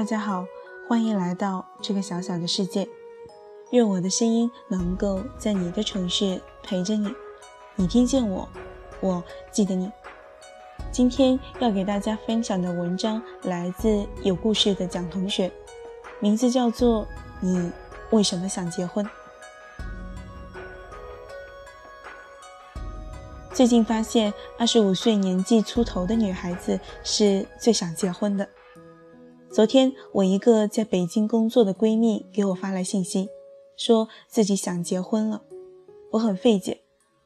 大家好，欢迎来到这个小小的世界。愿我的声音能够在你的城市陪着你，你听见我，我记得你。今天要给大家分享的文章来自有故事的蒋同学，名字叫做《你为什么想结婚》。最近发现25岁年纪出头的女孩子是最想结婚的。昨天我一个在北京工作的闺蜜给我发来信息，说自己想结婚了。我很费解，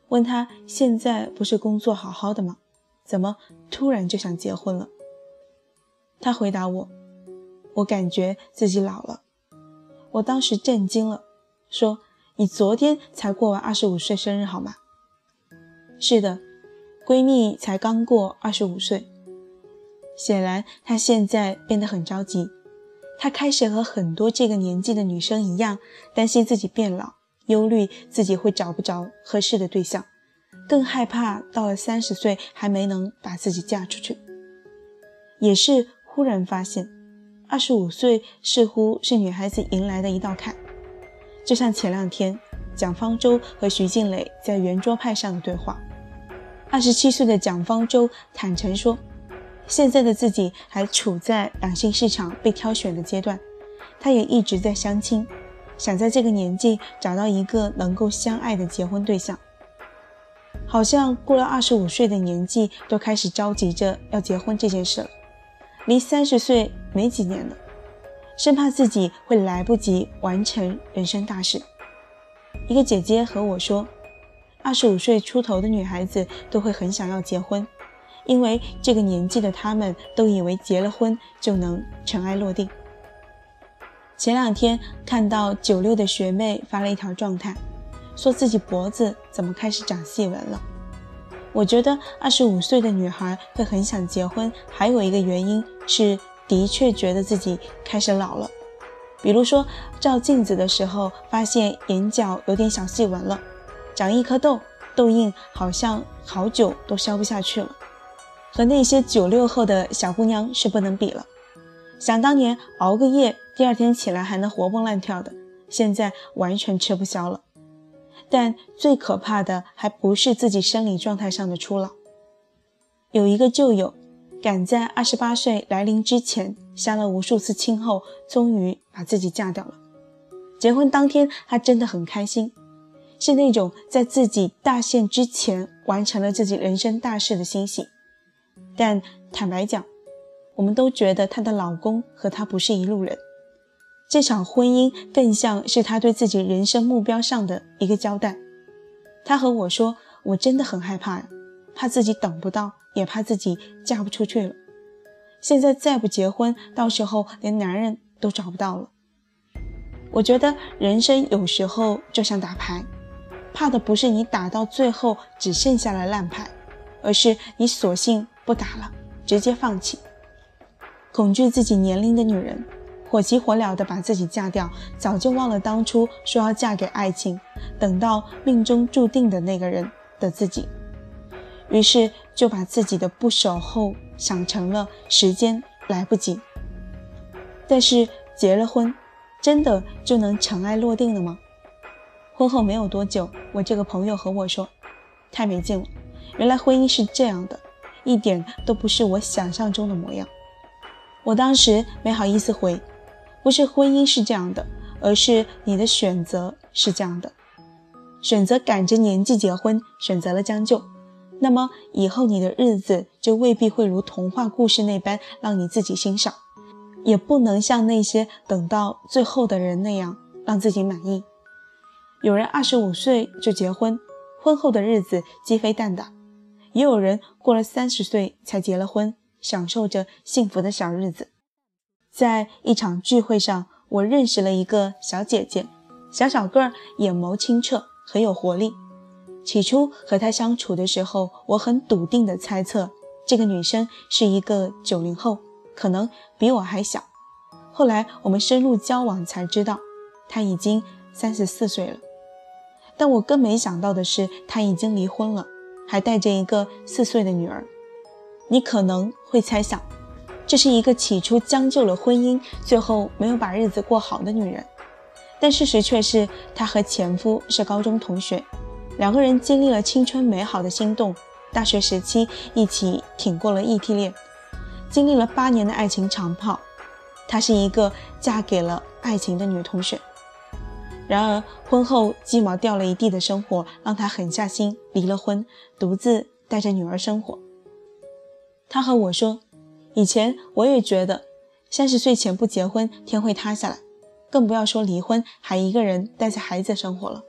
问她现在不是工作好好的吗？怎么突然就想结婚了？她回答我，我感觉自己老了。我当时震惊了，说你昨天才过完25岁生日好吗？是的，闺蜜才刚过25岁。显然她现在变得很着急，她开始和很多这个年纪的女生一样，担心自己变老，忧虑自己会找不着合适的对象，更害怕到了30岁还没能把自己嫁出去。也是忽然发现25岁似乎是女孩子迎来的一道坎，就像前两天蒋方舟和徐静蕾在圆桌派上的对话。27岁的蒋方舟坦诚说，现在的自己还处在两性市场被挑选的阶段，他也一直在相亲，想在这个年纪找到一个能够相爱的结婚对象。好像过了25岁的年纪都开始着急着要结婚这件事了，离30岁没几年了，生怕自己会来不及完成人生大事。一个姐姐和我说，25岁出头的女孩子都会很想要结婚，因为这个年纪的她们都以为结了婚就能尘埃落定。前两天看到96的学妹发了一条状态，说自己脖子怎么开始长细纹了。我觉得25岁的女孩会很想结婚，还有一个原因是的确觉得自己开始老了。比如说照镜子的时候发现眼角有点小细纹了，长一颗痘，痘印好像好久都消不下去了，和那些96后的小姑娘是不能比了。想当年熬个夜第二天起来还能活蹦乱跳的，现在完全吃不消了。但最可怕的还不是自己生理状态上的初老。有一个旧友赶在28岁来临之前相了无数次亲后，终于把自己嫁掉了。结婚当天她真的很开心，是那种在自己大限之前完成了自己人生大事的欣喜。但坦白讲，我们都觉得她的老公和她不是一路人，这场婚姻更像是她对自己人生目标上的一个交代。她和我说，我真的很害怕呀，怕自己等不到，也怕自己嫁不出去了。现在再不结婚，到时候连男人都找不到了。我觉得人生有时候就像打牌，怕的不是你打到最后只剩下了烂牌，而是你索性不打了，直接放弃。恐惧自己年龄的女人，火急火燎地把自己嫁掉，早就忘了当初说要嫁给爱情，等到命中注定的那个人的自己。于是就把自己的不守候想成了时间来不及。但是结了婚真的就能尘埃落定了吗？婚后没有多久，我这个朋友和我说，太没劲了，原来婚姻是这样的，一点都不是我想象中的模样。我当时没好意思回，不是婚姻是这样的，而是你的选择是这样的。选择赶着年纪结婚，选择了将就，那么以后你的日子就未必会如童话故事那般让你自己欣赏，也不能像那些等到最后的人那样让自己满意。有人25岁就结婚，婚后的日子鸡飞蛋打，也有人过了30岁才结了婚，享受着幸福的小日子。在一场聚会上，我认识了一个小姐姐，小个儿，眼眸清澈，很有活力。起初和她相处的时候，我很笃定地猜测这个女生是一个90后，可能比我还小。后来我们深入交往才知道她已经34岁了，但我更没想到的是她已经离婚了，还带着一个4岁的女儿。你可能会猜想，这是一个起初将就了婚姻，最后没有把日子过好的女人。但事实却是，她和前夫是高中同学，两个人经历了青春美好的心动，大学时期一起挺过了异地恋，经历了8年的爱情长跑。她是一个嫁给了爱情的女同学。然而婚后鸡毛掉了一地的生活让她狠下心离了婚，独自带着女儿生活。她和我说，以前我也觉得30岁前不结婚天会塌下来，更不要说离婚还一个人带着孩子生活了。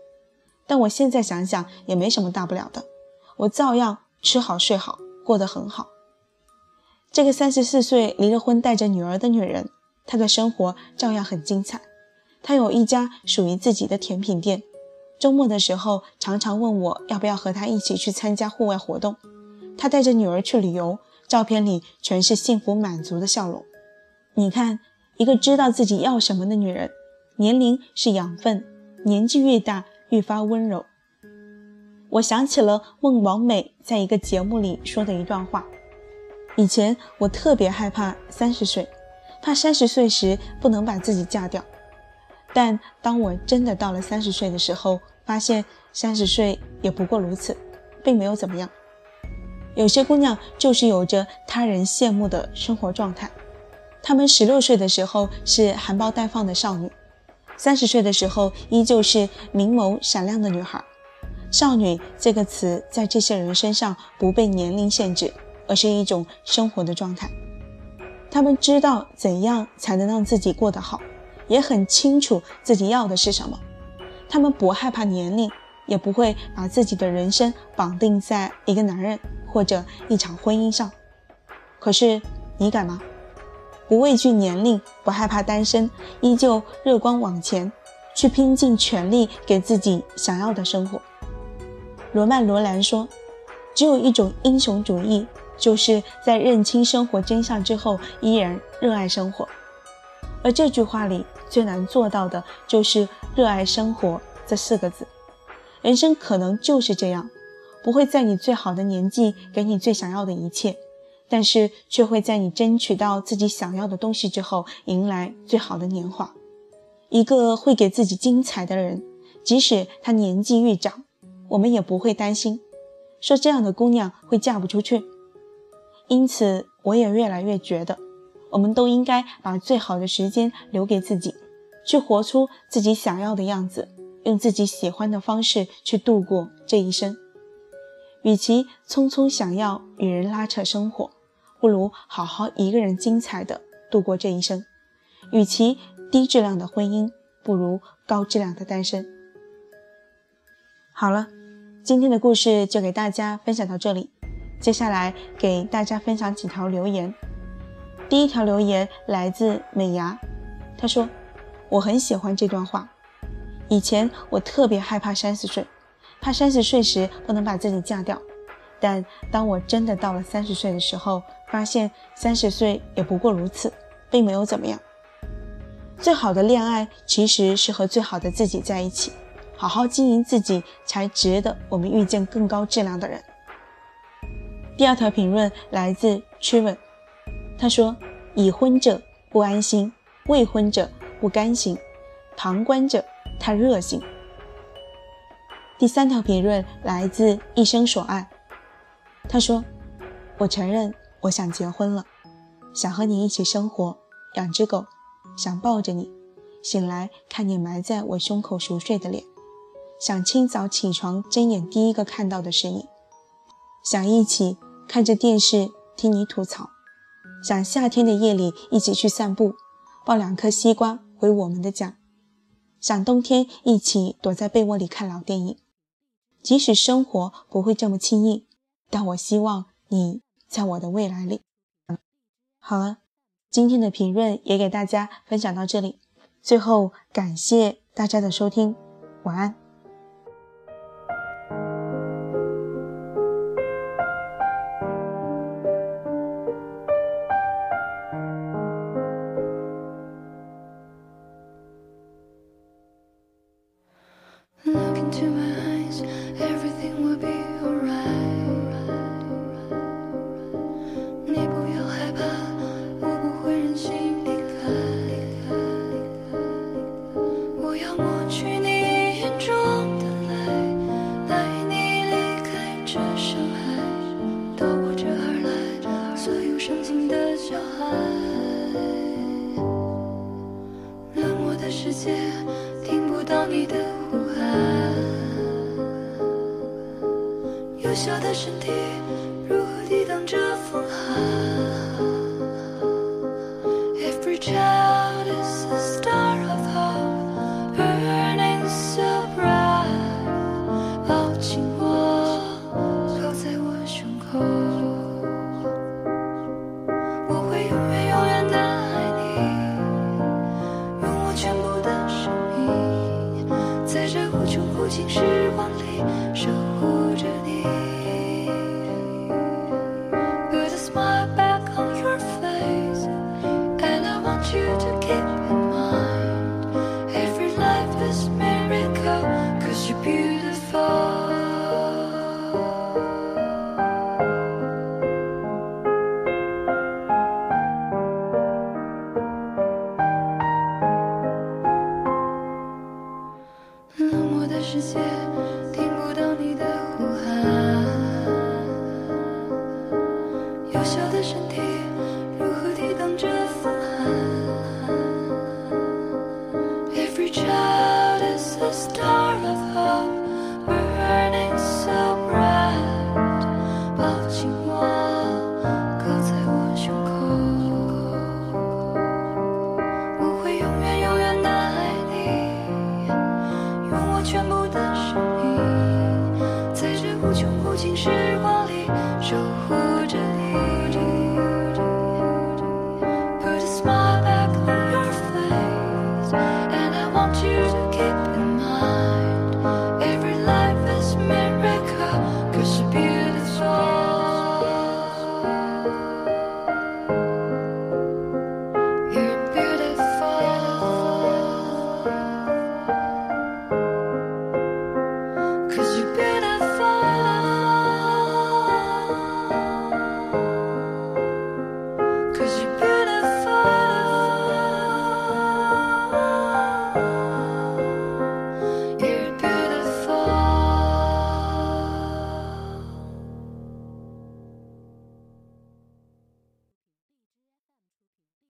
但我现在想想也没什么大不了的，我照样吃好睡好，过得很好。这个34岁离了婚带着女儿的女人，她的生活照样很精彩。他有一家属于自己的甜品店，周末的时候常常问我要不要和他一起去参加户外活动。他带着女儿去旅游，照片里全是幸福满足的笑容。你看，一个知道自己要什么的女人，年龄是养分，年纪越大愈发温柔。我想起了孟王美在一个节目里说的一段话，以前我特别害怕30岁，怕30岁时不能把自己嫁掉。但当我真的到了30岁的时候，发现30岁也不过如此，并没有怎么样。有些姑娘就是有着他人羡慕的生活状态，她们16岁的时候是含苞待放的少女，30岁的时候依旧是明眸闪亮的女孩。少女这个词在这些人身上不被年龄限制，而是一种生活的状态。她们知道怎样才能让自己过得好，也很清楚自己要的是什么。他们不害怕年龄，也不会把自己的人生绑定在一个男人或者一场婚姻上。可是你敢吗？不畏惧年龄，不害怕单身，依旧乐观往前，去拼尽全力给自己想要的生活。罗曼·罗兰说，只有一种英雄主义，就是在认清生活真相之后依然热爱生活。而这句话里最难做到的就是热爱生活这4个字。人生可能就是这样，不会在你最好的年纪给你最想要的一切，但是却会在你争取到自己想要的东西之后迎来最好的年华。一个会给自己精彩的人，即使她年纪愈长，我们也不会担心说这样的姑娘会嫁不出去。因此我也越来越觉得，我们都应该把最好的时间留给自己，去活出自己想要的样子，用自己喜欢的方式去度过这一生。与其匆匆想要与人拉扯生活，不如好好一个人精彩地度过这一生。与其低质量的婚姻，不如高质量的单身。好了，今天的故事就给大家分享到这里，接下来给大家分享几条留言。第一条留言来自美牙，她说，我很喜欢这段话，以前我特别害怕30岁，怕30岁时不能把自己嫁掉。但当我真的到了30岁的时候，发现30岁也不过如此，并没有怎么样。最好的恋爱其实是和最好的自己在一起，好好经营自己，才值得我们遇见更高质量的人。第二条评论来自屈吻，他说，已婚者不安心，未婚者不甘心，旁观者太热心。第三条评论来自一生所爱，他说，我承认我想结婚了，想和你一起生活，养只狗，想抱着你醒来看你埋在我胸口熟睡的脸，想清早起床睁眼第一个看到的是你，想一起看着电视听你吐槽，想夏天的夜里一起去散步，抱2颗西瓜回我们的家，想冬天一起躲在被窝里看老电影。即使生活不会这么轻易，但我希望你在我的未来里。好了，今天的评论也给大家分享到这里，最后感谢大家的收听，晚安。Into my eyes, everything will be alright. 你不要害怕。透过这而来，所有伤心的小孩。冷漠的世界听不到你的呼喊，幼小的身体如何抵挡这风寒 ？Every child is a star of hope, burning so bright。抱紧我，靠在我胸口，我会永远永远的爱你，用我全部的生命，在这无穷无尽时光里守护着你。 世界听不到你的呼喊，幼小的身体。